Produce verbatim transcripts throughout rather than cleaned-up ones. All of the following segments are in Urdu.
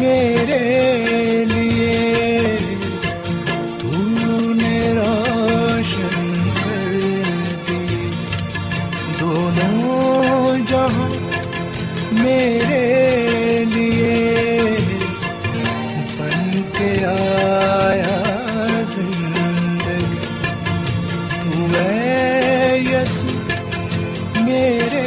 میرے لیے تو نے روشن کر دی دونوں جہاں میرے لیے، بن کے آیا زندگی تو اے یسوع میرے۔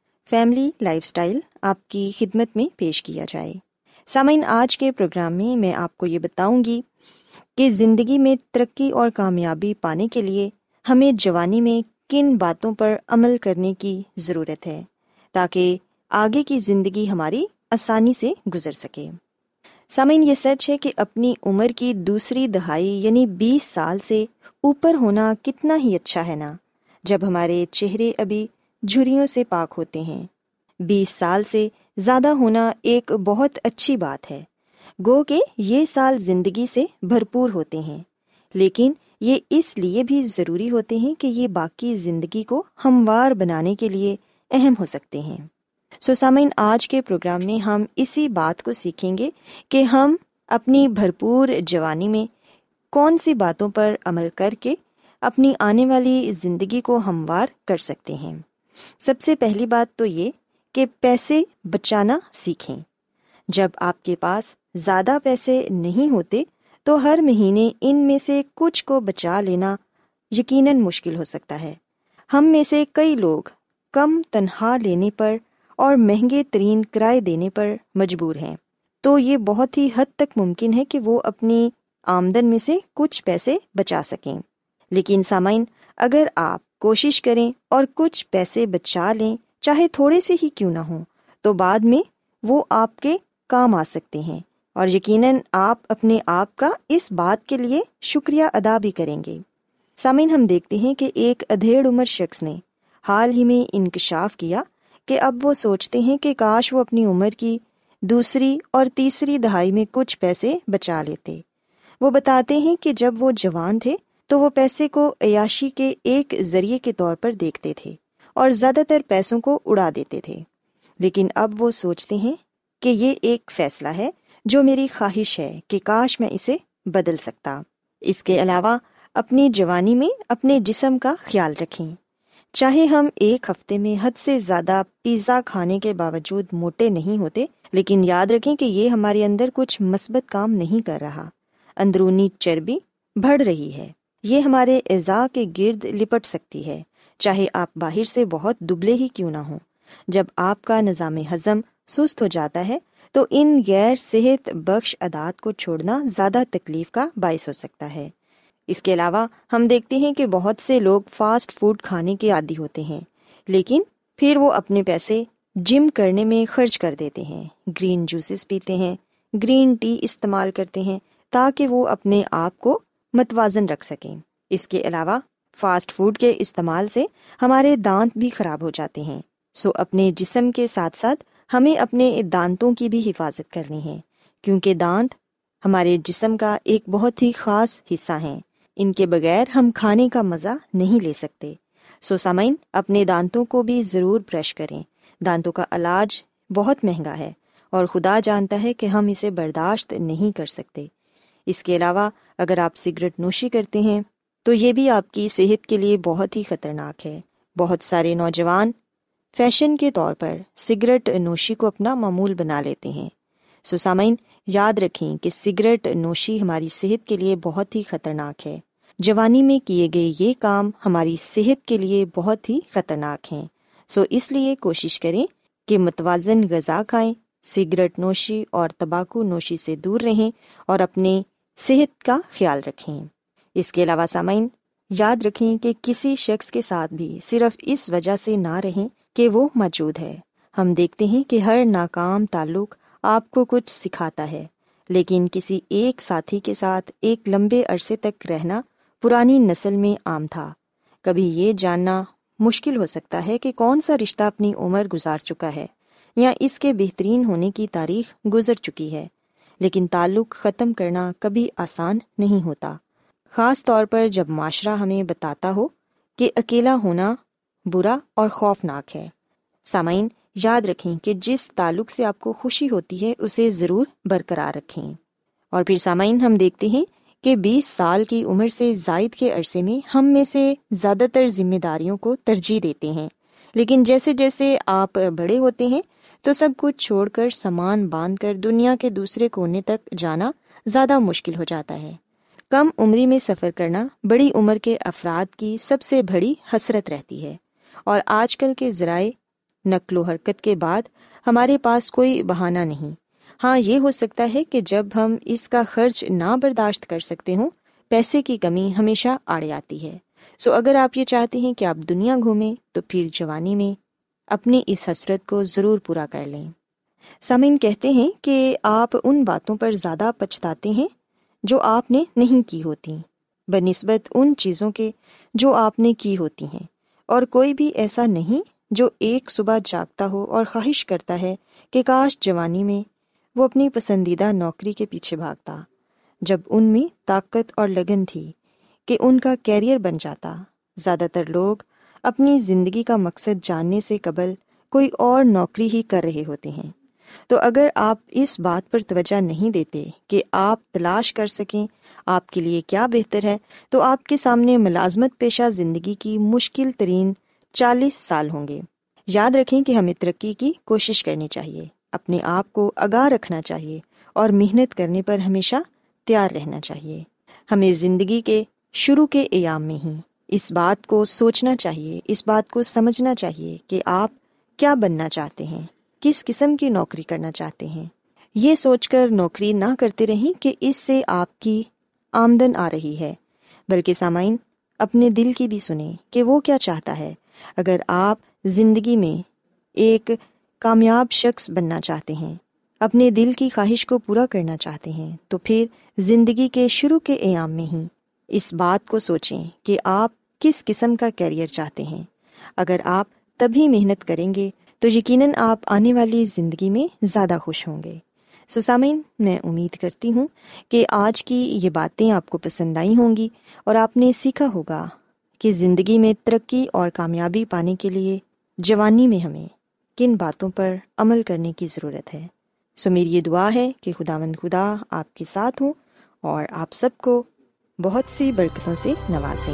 فیملی لائف سٹائل آپ کی خدمت میں پیش کیا جائے۔ سامعین، آج کے پروگرام میں میں آپ کو یہ بتاؤں گی کہ زندگی میں ترقی اور کامیابی پانے کے لیے ہمیں جوانی میں کن باتوں پر عمل کرنے کی ضرورت ہے تاکہ آگے کی زندگی ہماری آسانی سے گزر سکے۔ سامعین، یہ سچ ہے کہ اپنی عمر کی دوسری دہائی یعنی بیس سال سے اوپر ہونا کتنا ہی اچھا ہے نا، جب ہمارے چہرے ابھی جھریوں سے پاک ہوتے ہیں۔ بیس سال سے زیادہ ہونا ایک بہت اچھی بات ہے، گو کہ یہ سال زندگی سے بھرپور ہوتے ہیں، لیکن یہ اس لیے بھی ضروری ہوتے ہیں کہ یہ باقی زندگی کو ہموار بنانے کے لیے اہم ہو سکتے ہیں۔ سو سامعین، آج کے پروگرام میں ہم اسی بات کو سیکھیں گے کہ ہم اپنی بھرپور جوانی میں کون سی باتوں پر عمل کر کے اپنی آنے والی زندگی کو ہموار کر سکتے ہیں۔ سب سے پہلی بات تو یہ کہ پیسے بچانا سیکھیں۔ جب آپ کے پاس زیادہ پیسے نہیں ہوتے تو ہر مہینے ان میں سے کچھ کو بچا لینا یقیناً مشکل ہو سکتا ہے۔ ہم میں سے کئی لوگ کم تنخواہ لینے پر اور مہنگے ترین کرائے دینے پر مجبور ہیں، تو یہ بہت ہی حد تک ممکن ہے کہ وہ اپنی آمدن میں سے کچھ پیسے بچا سکیں۔ لیکن سامعین، اگر آپ کوشش کریں اور کچھ پیسے بچا لیں، چاہے تھوڑے سے ہی کیوں نہ ہوں، تو بعد میں وہ آپ کے کام آ سکتے ہیں، اور یقیناً آپ اپنے آپ کا اس بات کے لیے شکریہ ادا بھی کریں گے۔ سامعین، ہم دیکھتے ہیں کہ ایک ادھیڑ عمر شخص نے حال ہی میں انکشاف کیا کہ اب وہ سوچتے ہیں کہ کاش وہ اپنی عمر کی دوسری اور تیسری دہائی میں کچھ پیسے بچا لیتے۔ وہ بتاتے ہیں کہ جب وہ جوان تھے تو وہ پیسے کو عیاشی کے ایک ذریعے کے طور پر دیکھتے تھے اور زیادہ تر پیسوں کو اڑا دیتے تھے، لیکن اب وہ سوچتے ہیں کہ یہ ایک فیصلہ ہے جو میری خواہش ہے کہ کاش میں اسے بدل سکتا۔ اس کے علاوہ اپنی جوانی میں اپنے جسم کا خیال رکھیں۔ چاہے ہم ایک ہفتے میں حد سے زیادہ پیزا کھانے کے باوجود موٹے نہیں ہوتے، لیکن یاد رکھیں کہ یہ ہمارے اندر کچھ مثبت کام نہیں کر رہا، اندرونی چربی بڑھ رہی ہے، یہ ہمارے اعضاء کے گرد لپٹ سکتی ہے، چاہے آپ باہر سے بہت دبلے ہی کیوں نہ ہوں۔ جب آپ کا نظام ہضم سست ہو جاتا ہے تو ان غیر صحت بخش عادات کو چھوڑنا زیادہ تکلیف کا باعث ہو سکتا ہے۔ اس کے علاوہ ہم دیکھتے ہیں کہ بہت سے لوگ فاسٹ فوڈ کھانے کے عادی ہوتے ہیں، لیکن پھر وہ اپنے پیسے جم کرنے میں خرچ کر دیتے ہیں، گرین جوسز پیتے ہیں، گرین ٹی استعمال کرتے ہیں تاکہ وہ اپنے آپ کو متوازن رکھ سکیں۔ اس کے علاوہ فاسٹ فوڈ کے استعمال سے ہمارے دانت بھی خراب ہو جاتے ہیں، سو اپنے جسم کے ساتھ ساتھ ہمیں اپنے دانتوں کی بھی حفاظت کرنی ہے، کیونکہ دانت ہمارے جسم کا ایک بہت ہی خاص حصہ ہیں، ان کے بغیر ہم کھانے کا مزہ نہیں لے سکتے۔ سو سامعین، اپنے دانتوں کو بھی ضرور برش کریں۔ دانتوں کا علاج بہت مہنگا ہے اور خدا جانتا ہے کہ ہم اسے برداشت نہیں کر سکتے۔ اس کے علاوہ اگر آپ سگریٹ نوشی کرتے ہیں تو یہ بھی آپ کی صحت کے لیے بہت ہی خطرناک ہے۔ بہت سارے نوجوان فیشن کے طور پر سگریٹ نوشی کو اپنا معمول بنا لیتے ہیں۔ سو سامعین، یاد رکھیں کہ سگریٹ نوشی ہماری صحت کے لیے بہت ہی خطرناک ہے۔ جوانی میں کیے گئے یہ کام ہماری صحت کے لیے بہت ہی خطرناک ہیں، سو اس لیے کوشش کریں کہ متوازن غذا کھائیں، سگریٹ نوشی اور تمباکو نوشی سے دور رہیں اور اپنے صحت کا خیال رکھیں۔ اس کے علاوہ سامعین، یاد رکھیں کہ کسی شخص کے ساتھ بھی صرف اس وجہ سے نہ رہیں کہ وہ موجود ہے۔ ہم دیکھتے ہیں کہ ہر ناکام تعلق آپ کو کچھ سکھاتا ہے، لیکن کسی ایک ساتھی کے ساتھ ایک لمبے عرصے تک رہنا پرانی نسل میں عام تھا۔ کبھی یہ جاننا مشکل ہو سکتا ہے کہ کون سا رشتہ اپنی عمر گزار چکا ہے یا اس کے بہترین ہونے کی تاریخ گزر چکی ہے، لیکن تعلق ختم کرنا کبھی آسان نہیں ہوتا، خاص طور پر جب معاشرہ ہمیں بتاتا ہو کہ اکیلا ہونا برا اور خوفناک ہے۔ سامعین، یاد رکھیں کہ جس تعلق سے آپ کو خوشی ہوتی ہے اسے ضرور برقرار رکھیں۔ اور پھر سامعین، ہم دیکھتے ہیں کہ بیس سال کی عمر سے زائد کے عرصے میں ہم میں سے زیادہ تر ذمہ داریوں کو ترجیح دیتے ہیں، لیکن جیسے جیسے آپ بڑے ہوتے ہیں تو سب کچھ چھوڑ کر سامان باندھ کر دنیا کے دوسرے کونے تک جانا زیادہ مشکل ہو جاتا ہے۔ کم عمری میں سفر کرنا بڑی عمر کے افراد کی سب سے بڑی حسرت رہتی ہے، اور آج کل کے ذرائع نقل و حرکت کے بعد ہمارے پاس کوئی بہانہ نہیں۔ ہاں، یہ ہو سکتا ہے کہ جب ہم اس کا خرچ نہ برداشت کر سکتے ہوں، پیسے کی کمی ہمیشہ آڑے آتی ہے۔ سو اگر آپ یہ چاہتے ہیں کہ آپ دنیا گھومیں تو پھر جوانی میں اپنی اس حسرت کو ضرور پورا کر لیں۔ سامعین کہتے ہیں کہ آپ ان باتوں پر زیادہ پچھتاتے ہیں جو آپ نے نہیں کی ہوتی، بنسبت ان چیزوں کے جو آپ نے کی ہوتی ہیں، اور کوئی بھی ایسا نہیں جو ایک صبح جاگتا ہو اور خواہش کرتا ہے کہ کاش جوانی میں وہ اپنی پسندیدہ نوکری کے پیچھے بھاگتا، جب ان میں طاقت اور لگن تھی کہ ان کا کیریئر بن جاتا۔ زیادہ تر لوگ اپنی زندگی کا مقصد جاننے سے قبل کوئی اور نوکری ہی کر رہے ہوتے ہیں۔ تو اگر آپ اس بات پر توجہ نہیں دیتے کہ آپ تلاش کر سکیں آپ کے لیے کیا بہتر ہے، تو آپ کے سامنے ملازمت پیشہ زندگی کی مشکل ترین چالیس سال ہوں گے۔ یاد رکھیں کہ ہمیں ترقی کی کوشش کرنی چاہیے، اپنے آپ کو آگاہ رکھنا چاہیے، اور محنت کرنے پر ہمیشہ تیار رہنا چاہیے۔ ہمیں زندگی کے شروع کے ایام میں ہی اس بات کو سوچنا چاہیے، اس بات کو سمجھنا چاہیے کہ آپ کیا بننا چاہتے ہیں، کس قسم کی نوکری کرنا چاہتے ہیں۔ یہ سوچ کر نوکری نہ کرتے رہیں کہ اس سے آپ کی آمدن آ رہی ہے، بلکہ سامعین اپنے دل کی بھی سنیں کہ وہ کیا چاہتا ہے۔ اگر آپ زندگی میں ایک کامیاب شخص بننا چاہتے ہیں، اپنے دل کی خواہش کو پورا کرنا چاہتے ہیں، تو پھر زندگی کے شروع کے ایام میں ہی اس بات کو سوچیں کہ آپ کس قسم کا کیریئر چاہتے ہیں۔ اگر آپ تبھی محنت کریں گے تو یقیناً آپ آنے والی زندگی میں زیادہ خوش ہوں گے۔ سو سامعین، میں امید کرتی ہوں کہ آج کی یہ باتیں آپ کو پسند آئی ہوں گی اور آپ نے سیکھا ہوگا کہ زندگی میں ترقی اور کامیابی پانے کے لیے جوانی میں ہمیں کن باتوں پر عمل کرنے کی ضرورت ہے۔ سو میری یہ دعا ہے کہ خداوند خدا آپ کے ساتھ ہوں اور آپ سب کو بہت سی برکتوں سے نوازیں۔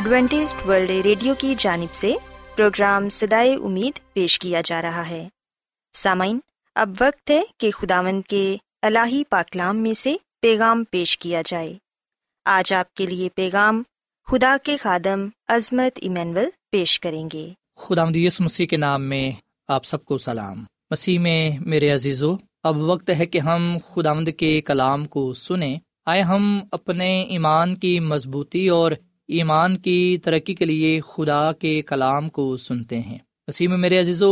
ایڈوینٹسٹ ورلڈ ریڈیو کی جانب سے پروگرام صدائے امید پیش کیا جا رہا ہے۔ سامعین، اب وقت ہے کہ خداوند کے الہی پاکلام میں سے پیغام پیش کیا جائے۔ آج آپ کے لیے پیغام خدا کے خادم عظمت ایمینول پیش کریں گے۔ خداوند یسوع مسیح کے نام میں آپ سب کو سلام۔ مسیح میں میرے عزیزو، اب وقت ہے کہ ہم خداوند کے کلام کو سنیں۔ آئے ہم اپنے ایمان کی مضبوطی اور ایمان کی ترقی کے لیے خدا کے کلام کو سنتے ہیں۔ مسیح میں میرے عزیزو،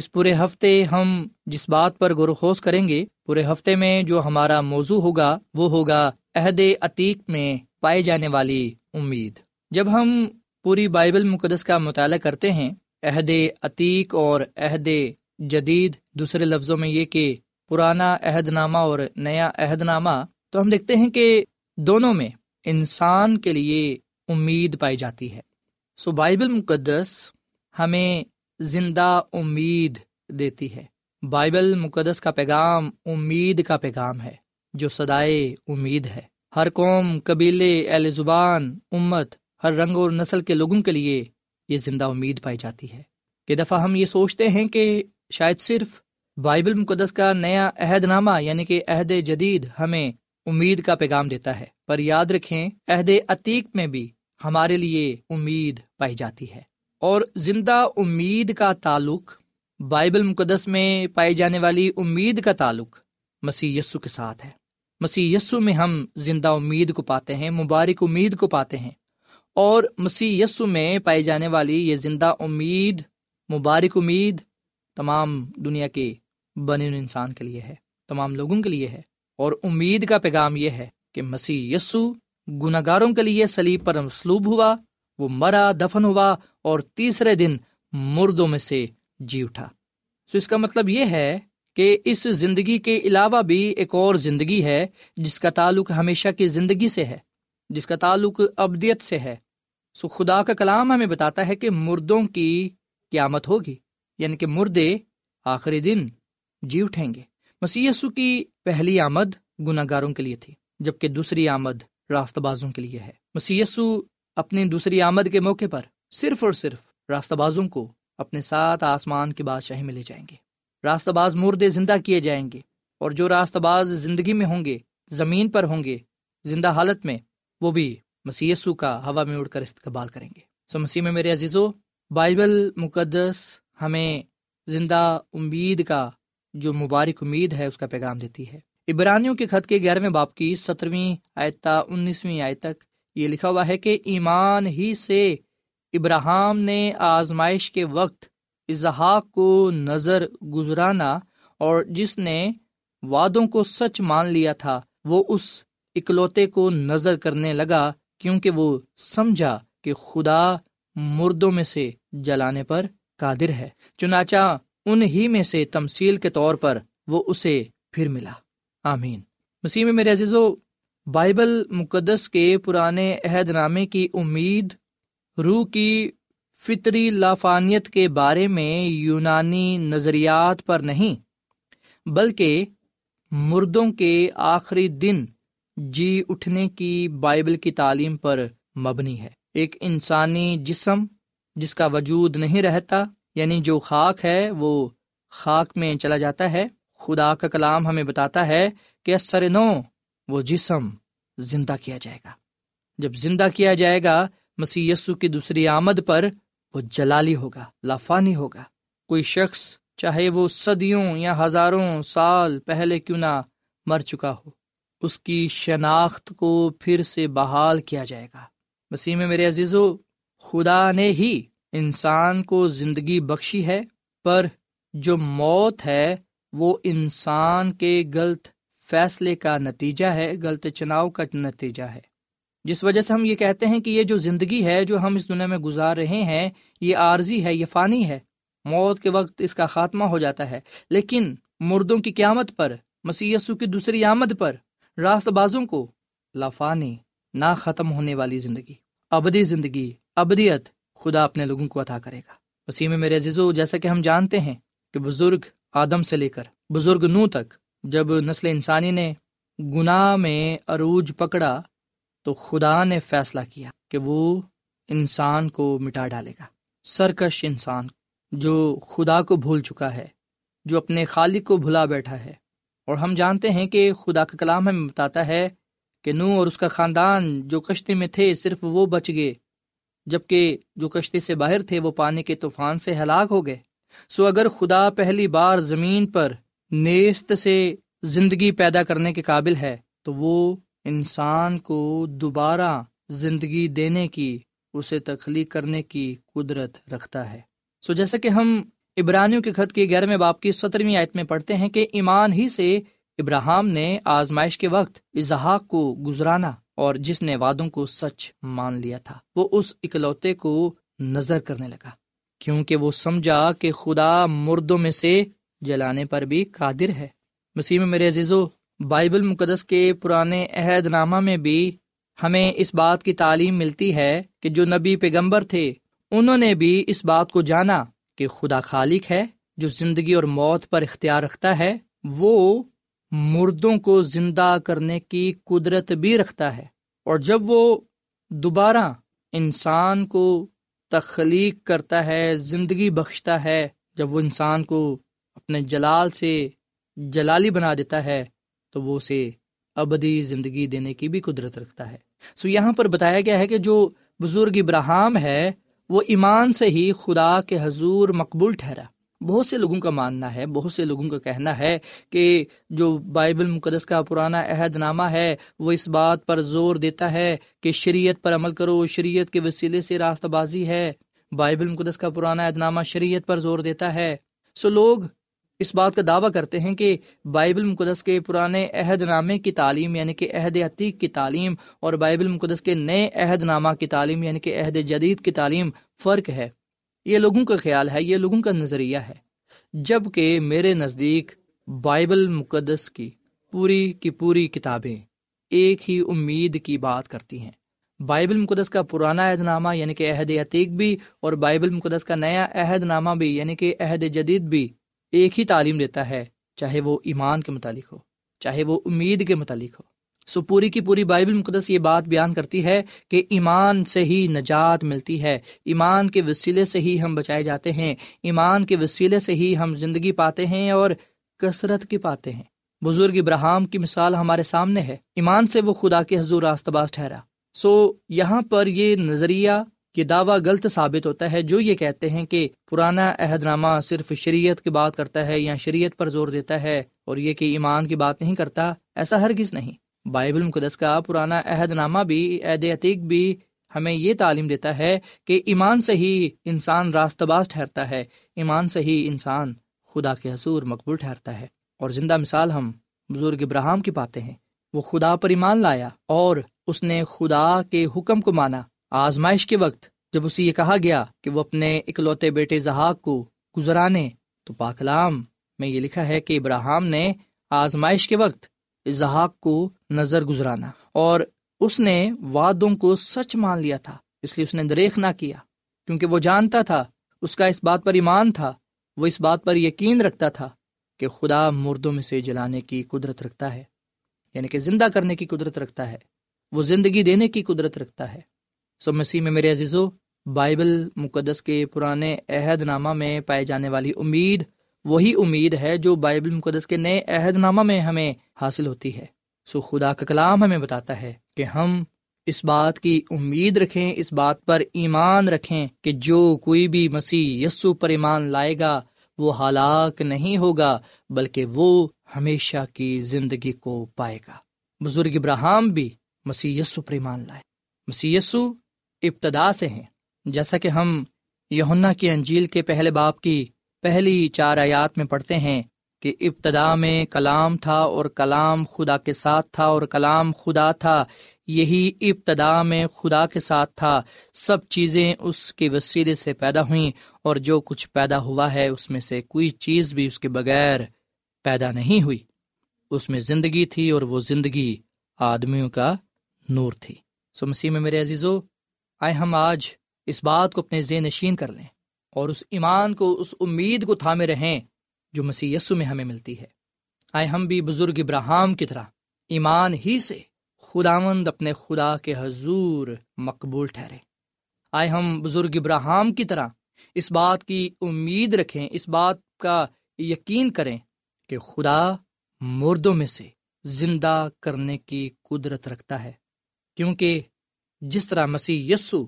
اس پورے ہفتے ہم جس بات پر غور و خوض کریں گے، پورے ہفتے میں جو ہمارا موضوع ہوگا وہ ہوگا عہد عتیق میں پائے جانے والی امید۔ جب ہم پوری بائبل مقدس کا مطالعہ کرتے ہیں، عہد عتیق اور عہد جدید، دوسرے لفظوں میں یہ کہ پرانا عہد نامہ اور نیا عہد نامہ، تو ہم دیکھتے ہیں کہ دونوں میں انسان کے لیے امید پائی جاتی ہے۔ سو بائبل مقدس ہمیں زندہ امید دیتی ہے۔ بائبل مقدس کا پیغام امید کا پیغام ہے جو صدائے امید ہے۔ ہر قوم، قبیلے، اہل زبان، امت، ہر رنگ اور نسل کے لوگوں کے لیے یہ زندہ امید پائی جاتی ہے۔ کئی دفعہ ہم یہ سوچتے ہیں کہ شاید صرف بائبل مقدس کا نیا عہد نامہ یعنی کہ عہد جدید ہمیں امید کا پیغام دیتا ہے، پر یاد رکھیں عہد عتیق میں بھی ہمارے لیے امید پائی جاتی ہے۔ اور زندہ امید کا تعلق، بائبل مقدس میں پائی جانے والی امید کا تعلق مسیح یسو کے ساتھ ہے۔ مسیح یسو میں ہم زندہ امید کو پاتے ہیں، مبارک امید کو پاتے ہیں، اور مسیح یسو میں پائی جانے والی یہ زندہ امید، مبارک امید تمام دنیا کے بنی انسان کے لیے ہے، تمام لوگوں کے لیے ہے۔ اور امید کا پیغام یہ ہے کہ مسیح یسو گناہ گاروں کے لیے صلیب پر مصلوب ہوا، وہ مرا، دفن ہوا اور تیسرے دن مردوں میں سے جی اٹھا۔ سو اس کا مطلب یہ ہے کہ اس زندگی کے علاوہ بھی ایک اور زندگی ہے جس کا تعلق ہمیشہ کی زندگی سے ہے، جس کا تعلق ابدیت سے ہے۔ سو خدا کا کلام ہمیں بتاتا ہے کہ مردوں کی قیامت ہوگی، یعنی کہ مردے آخری دن جی اٹھیں گے۔ مسیح یسو کی پہلی آمد گناہ گاروں کے لیے تھی، جبکہ دوسری آمد راستہ بازوں کے لیے ہے۔ مسیح یسو اپنی دوسری آمد کے موقع پر صرف اور صرف راستہ بازوں کو اپنے ساتھ آسمان کی بادشاہی میں لے جائیں گے۔ راستہ باز مردے زندہ کیے جائیں گے، اور جو راستہ باز زندگی میں ہوں گے، زمین پر ہوں گے زندہ حالت میں، وہ بھی مسیح یسو کا ہوا میں اڑ کر استقبال کریں گے۔ سو مسیح میں میرے عزیزو، بائبل مقدس ہمیں زندہ امید کا، جو مبارک امید ہے، اس کا پیغام دیتی ہے۔ عبرانیوں کے خط کے گیارہویں باب کی سترویں آیت تا انیسویں آیت تک یہ لکھا ہوا ہے کہ ایمان ہی سے ابراہیم نے آزمائش کے وقت اسحاق کو نظر گزرانا، اور جس نے وعدوں کو سچ مان لیا تھا وہ اس اکلوتے کو نظر کرنے لگا، کیونکہ وہ سمجھا کہ خدا مردوں میں سے جلانے پر قادر ہے، چنانچہ انہی میں سے تمثیل کے طور پر وہ اسے پھر ملا۔ آمین۔ مسیح میں میرے عزیزو، بائبل مقدس کے پرانے عہد نامے کی امید روح کی فطری لافانیت کے بارے میں یونانی نظریات پر نہیں، بلکہ مردوں کے آخری دن جی اٹھنے کی بائبل کی تعلیم پر مبنی ہے۔ ایک انسانی جسم جس کا وجود نہیں رہتا، یعنی جو خاک ہے وہ خاک میں چلا جاتا ہے۔ خدا کا کلام ہمیں بتاتا ہے کہ ازسر نو وہ جسم زندہ کیا جائے گا۔ جب زندہ کیا جائے گا، مسیح یسو کی دوسری آمد پر وہ جلالی ہوگا، لافانی ہوگا۔ کوئی شخص، چاہے وہ صدیوں یا ہزاروں سال پہلے کیوں نہ مر چکا ہو، اس کی شناخت کو پھر سے بحال کیا جائے گا۔ مسیح میں میرے عزیزو، خدا نے ہی انسان کو زندگی بخشی ہے، پر جو موت ہے وہ انسان کے غلط فیصلے کا نتیجہ ہے، غلط چناؤ کا نتیجہ ہے، جس وجہ سے ہم یہ کہتے ہیں کہ یہ جو زندگی ہے جو ہم اس دنیا میں گزار رہے ہیں یہ عارضی ہے، یہ فانی ہے، موت کے وقت اس کا خاتمہ ہو جاتا ہے۔ لیکن مردوں کی قیامت پر، مسیح یسو کی دوسری آمد پر، راست بازوں کو لافانی، نہ ختم ہونے والی زندگی، ابدی زندگی، ابدیت خدا اپنے لوگوں کو عطا کرے گا۔ مسیح میں میرے عزیزو، جیسا کہ ہم جانتے ہیں کہ بزرگ آدم سے لے کر بزرگ نوح تک جب نسل انسانی نے گناہ میں عروج پکڑا، تو خدا نے فیصلہ کیا کہ وہ انسان کو مٹا ڈالے گا، سرکش انسان جو خدا کو بھول چکا ہے، جو اپنے خالق کو بھلا بیٹھا ہے۔ اور ہم جانتے ہیں کہ خدا کا کلام ہمیں بتاتا ہے کہ نوح اور اس کا خاندان جو کشتی میں تھے صرف وہ بچ گئے، جبکہ جو کشتی سے باہر تھے وہ پانی کے طوفان سے ہلاک ہو گئے۔ سو اگر خدا پہلی بار زمین پر نیست سے زندگی پیدا کرنے کے قابل ہے، تو وہ انسان کو دوبارہ زندگی دینے کی، اسے تخلیق کرنے کی قدرت رکھتا ہے۔ سو جیسا کہ ہم عبرانیوں کے خط کے گیارہویں باب کی سترویں آیت میں پڑھتے ہیں کہ ایمان ہی سے ابراہیم نے آزمائش کے وقت اسحاق کو گزرانا، اور جس نے وعدوں کو سچ مان لیا تھا وہ اس اکلوتے کو نظر کرنے لگا، کیونکہ وہ سمجھا کہ خدا مردوں میں سے جلانے پر بھی قادر ہے۔ مسیح میں میرے عزیزو، بائبل مقدس کے پرانے عہد نامہ میں بھی ہمیں اس بات کی تعلیم ملتی ہے کہ جو نبی پیغمبر تھے انہوں نے بھی اس بات کو جانا کہ خدا خالق ہے جو زندگی اور موت پر اختیار رکھتا ہے، وہ مردوں کو زندہ کرنے کی قدرت بھی رکھتا ہے، اور جب وہ دوبارہ انسان کو تخلیق کرتا ہے، زندگی بخشتا ہے، جب وہ انسان کو اپنے جلال سے جلالی بنا دیتا ہے، تو وہ اسے ابدی زندگی دینے کی بھی قدرت رکھتا ہے۔ سو یہاں پر بتایا گیا ہے کہ جو بزرگ ابراہیم ہے وہ ایمان سے ہی خدا کے حضور مقبول ٹھہرا، بہت سے لوگوں کا ماننا ہے، بہت سے لوگوں کا کہنا ہے کہ جو بائبل مقدس کا پرانا عہد نامہ ہے وہ اس بات پر زور دیتا ہے کہ شریعت پر عمل کرو، شریعت کے وسیلے سے راستہ بازی ہے۔ بائبل مقدس کا پرانا عہد نامہ شریعت پر زور دیتا ہے۔ سو لوگ اس بات کا دعویٰ کرتے ہیں کہ بائبل مقدس کے پرانے عہد نامے کی تعلیم یعنی کہ عہد عتیق کی تعلیم اور بائبل مقدس کے نئے عہد نامہ کی تعلیم یعنی کہ عہد جدید کی تعلیم فرق ہے۔ یہ لوگوں کا خیال ہے، یہ لوگوں کا نظریہ ہے، جبکہ میرے نزدیک بائبل مقدس کی پوری کی پوری کتابیں ایک ہی امید کی بات کرتی ہیں۔ بائبل مقدس کا پرانا عہد نامہ یعنی کہ عہد عتیق بھی اور بائبل مقدس کا نیا عہد نامہ بھی یعنی کہ عہد جدید بھی ایک ہی تعلیم دیتا ہے، چاہے وہ ایمان کے متعلق ہو، چاہے وہ امید کے متعلق ہو۔ سو پوری کی پوری بائبل مقدس یہ بات بیان کرتی ہے کہ ایمان سے ہی نجات ملتی ہے، ایمان کے وسیلے سے ہی ہم بچائے جاتے ہیں، ایمان کے وسیلے سے ہی ہم زندگی پاتے ہیں اور کثرت کی پاتے ہیں۔ بزرگ ابراہیم کی مثال ہمارے سامنے ہے، ایمان سے وہ خدا کے حضور راستہ باز ٹھہرا۔ سو یہاں پر یہ نظریہ، یہ دعویٰ غلط ثابت ہوتا ہے جو یہ کہتے ہیں کہ پرانا عہد نامہ صرف شریعت کی بات کرتا ہے یا شریعت پر زور دیتا ہے اور یہ کہ ایمان کی بات نہیں کرتا۔ ایسا ہرگز نہیں۔ بائبل مقدس کا پرانا عہد نامہ بھی، عہد عتیق بھی، ہمیں یہ تعلیم دیتا ہے کہ ایمان سے ہی انسان راستہ باز ٹھہرتا ہے، ایمان سے ہی انسان خدا کے حضور مقبول ٹھہرتا ہے۔ اور زندہ مثال ہم بزرگ ابراہیم کی پاتے ہیں۔ وہ خدا پر ایمان لایا اور اس نے خدا کے حکم کو مانا۔ آزمائش کے وقت جب اسے یہ کہا گیا کہ وہ اپنے اکلوتے بیٹے اسحاق کو گزرانے، تو پاک کلام میں یہ لکھا ہے کہ ابراہیم نے آزمائش کے وقت اسحاق کو نظر گزرانا، اور اس نے وعدوں کو سچ مان لیا تھا، اس لیے اس نے دریغ نہ کیا، کیونکہ وہ جانتا تھا، اس کا اس بات پر ایمان تھا، وہ اس بات پر یقین رکھتا تھا کہ خدا مردوں میں سے جلانے کی قدرت رکھتا ہے، یعنی کہ زندہ کرنے کی قدرت رکھتا ہے، وہ زندگی دینے کی قدرت رکھتا ہے۔ سو مسیح میں میرے عزیزو، بائبل مقدس کے پرانے عہد نامہ میں پائے جانے والی امید وہی امید ہے جو بائبل مقدس کے نئے عہد نامہ میں ہمیں حاصل ہوتی ہے۔ سو خدا کا کلام ہمیں بتاتا ہے کہ ہم اس بات کی امید رکھیں، اس بات پر ایمان رکھیں کہ جو کوئی بھی مسیح یسوع پر ایمان لائے گا وہ ہلاک نہیں ہوگا بلکہ وہ ہمیشہ کی زندگی کو پائے گا۔ بزرگ ابراہیم بھی مسیح یسوع پر ایمان لائے۔ مسیح یسوع ابتدا سے ہیں، جیسا کہ ہم یوحنا کی انجیل کے پہلے باب کی پہلی چار آیات میں پڑھتے ہیں کہ ابتدا میں کلام تھا اور کلام خدا کے ساتھ تھا اور کلام خدا تھا، یہی ابتدا میں خدا کے ساتھ تھا، سب چیزیں اس کے وسیلے سے پیدا ہوئیں اور جو کچھ پیدا ہوا ہے اس میں سے کوئی چیز بھی اس کے بغیر پیدا نہیں ہوئی، اس میں زندگی تھی اور وہ زندگی آدمیوں کا نور تھی۔ سو مسیح میں میرے عزیزو، آئے ہم آج اس بات کو اپنے ذہن نشین کر لیں اور اس ایمان کو، اس امید کو تھامے رہیں جو مسیح یسوع میں ہمیں ملتی ہے۔ آئے ہم بھی بزرگ ابراہیم کی طرح ایمان ہی سے خداوند اپنے خدا کے حضور مقبول ٹھہرے۔ آئے ہم بزرگ ابراہیم کی طرح اس بات کی امید رکھیں، اس بات کا یقین کریں کہ خدا مردوں میں سے زندہ کرنے کی قدرت رکھتا ہے، کیونکہ جس طرح مسیح یسوع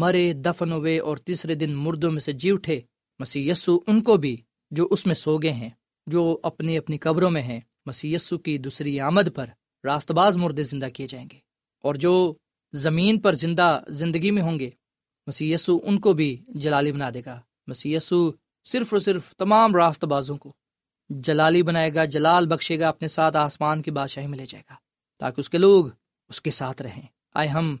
مرے، دفن ہوئے اور تیسرے دن مردوں میں سے جی اٹھے، مسیح یسوع ان کو بھی جو اس میں سو گئے ہیں، جو اپنی اپنی قبروں میں ہیں، مسیح یسوع کی دوسری آمد پر راست باز مردے زندہ کیے جائیں گے، اور جو زمین پر زندہ زندگی میں ہوں گے مسیح یسوع ان کو بھی جلالی بنا دے گا۔ مسیح یسوع صرف اور صرف تمام راست بازوں کو جلالی بنائے گا، جلال بخشے گا، اپنے ساتھ آسمان کی بادشاہی میں لے جائے گا تاکہ اس کے لوگ اس کے ساتھ رہیں۔ آئے ہم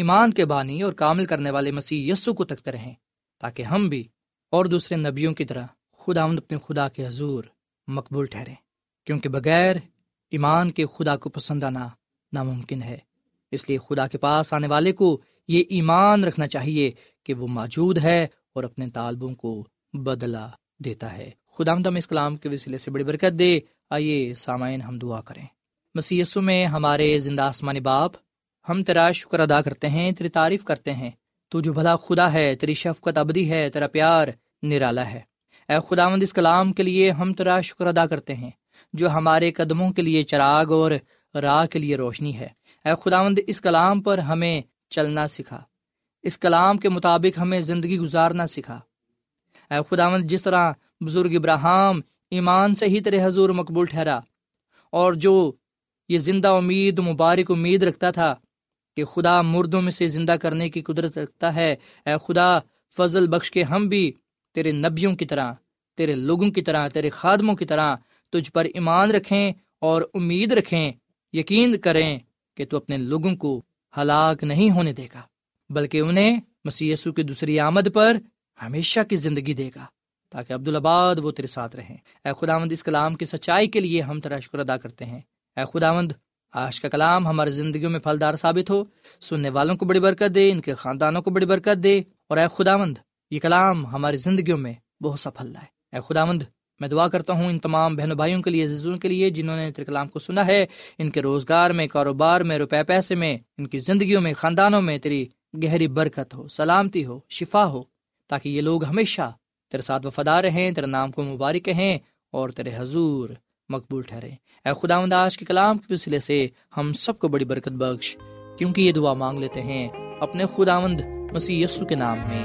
ایمان کے بانی اور کامل کرنے والے مسیح یسوع کو تکتے رہیں تاکہ ہم بھی اور دوسرے نبیوں کی طرح خداوند اپنے خدا کے حضور مقبول ٹھہریں، کیونکہ بغیر ایمان کے خدا کو پسند آنا ناممکن ہے۔ اس لیے خدا کے پاس آنے والے کو یہ ایمان رکھنا چاہیے کہ وہ موجود ہے اور اپنے طالبوں کو بدلہ دیتا ہے۔ خداوند ہمیں اس کلام کے وسیلے سے بڑی برکت دے۔ آئیے سامعین ہم دعا کریں۔ مسیح یسوع میں ہمارے زندہ آسمانی باپ، ہم تیرا شکر ادا کرتے ہیں، تیری تعریف کرتے ہیں، تو جو بھلا خدا ہے، تیری شفقت ابدی ہے، تیرا پیار نرالا ہے۔ اے خداوند، اس کلام کے لیے ہم تیرا شکر ادا کرتے ہیں جو ہمارے قدموں کے لیے چراغ اور راہ کے لیے روشنی ہے۔ اے خداوند، اس کلام پر ہمیں چلنا سکھا، اس کلام کے مطابق ہمیں زندگی گزارنا سکھا۔ اے خداوند، جس طرح بزرگ ابراہیم ایمان سے ہی تیرے حضور مقبول ٹھہرا، اور جو یہ زندہ امید مبارک امید رکھتا تھا کہ خدا مردوں میں سے زندہ کرنے کی قدرت رکھتا ہے، اے خدا فضل بخش کے ہم بھی تیرے نبیوں کی طرح، تیرے لوگوں کی طرح، تیرے خادموں کی طرح تجھ پر ایمان رکھیں اور امید رکھیں، یقین کریں کہ تو اپنے لوگوں کو ہلاک نہیں ہونے دے گا بلکہ انہیں مسیح یسوع کی دوسری آمد پر ہمیشہ کی زندگی دے گا، تاکہ عبدالآباد وہ تیرے ساتھ رہیں۔ اے خداوند، اس کلام کی سچائی کے لیے ہم تیرا شکر ادا کرتے ہیں۔ اے خداوند، آج کا کلام ہماری زندگیوں میں پھلدار ثابت ہو، سننے والوں کو بڑی برکت دے، ان کے خاندانوں کو بڑی برکت دے، اور اے خداوند یہ کلام ہماری زندگیوں میں بہت سا پھل لائے۔ اے خداوند، میں دعا کرتا ہوں ان تمام بہنوں بھائیوں کے لیے، عزیزوں کے لیے جنہوں نے تیرے کلام کو سنا ہے، ان کے روزگار میں، کاروبار میں، روپے پیسے میں، ان کی زندگیوں میں، خاندانوں میں تیری گہری برکت ہو، سلامتی ہو، شفا ہو، تاکہ یہ لوگ ہمیشہ تیرے ساتھ وفادار رہیں، تیرے نام کو مبارک کہیں اور تیرے حضور مقبول ٹھہریں۔ اے خداوند، آج کے کلام کے وسیلے سے ہم سب کو بڑی برکت بخش، کیونکہ یہ دعا مانگ لیتے ہیں اپنے خداوند مسیح یسوع کے نام میں،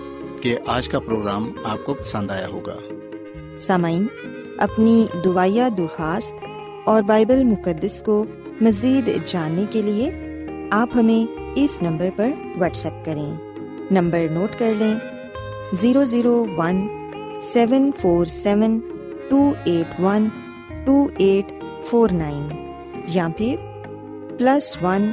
کہ آج کا پروگرام آپ کو پسند آیا ہوگا۔ سامعین، اپنی دعائیا درخواست اور بائبل مقدس کو مزید جاننے کے لیے آپ ہمیں اس نمبر پر واٹس ایپ کریں۔ نمبر نوٹ کر لیں: zero zero one, seven four seven two eight one two eight four nine, یا پھر plus one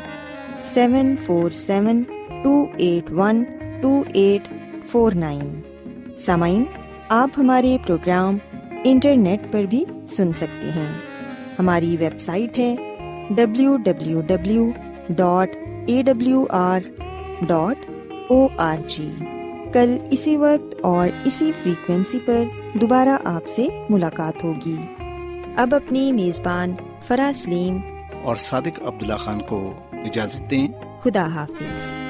seven four seven two eight one two eight four nine. سامعین، آپ ہمارے پروگرام انٹرنیٹ پر بھی سن سکتے ہیں۔ ہماری ویب سائٹ ہے W W W dot A W R dot O R G. کل اسی وقت اور اسی فریکوینسی پر دوبارہ آپ سے ملاقات ہوگی۔ اب اپنی میزبان فرا سلیم اور صادق عبداللہ خان کو اجازت دیں۔ خدا حافظ۔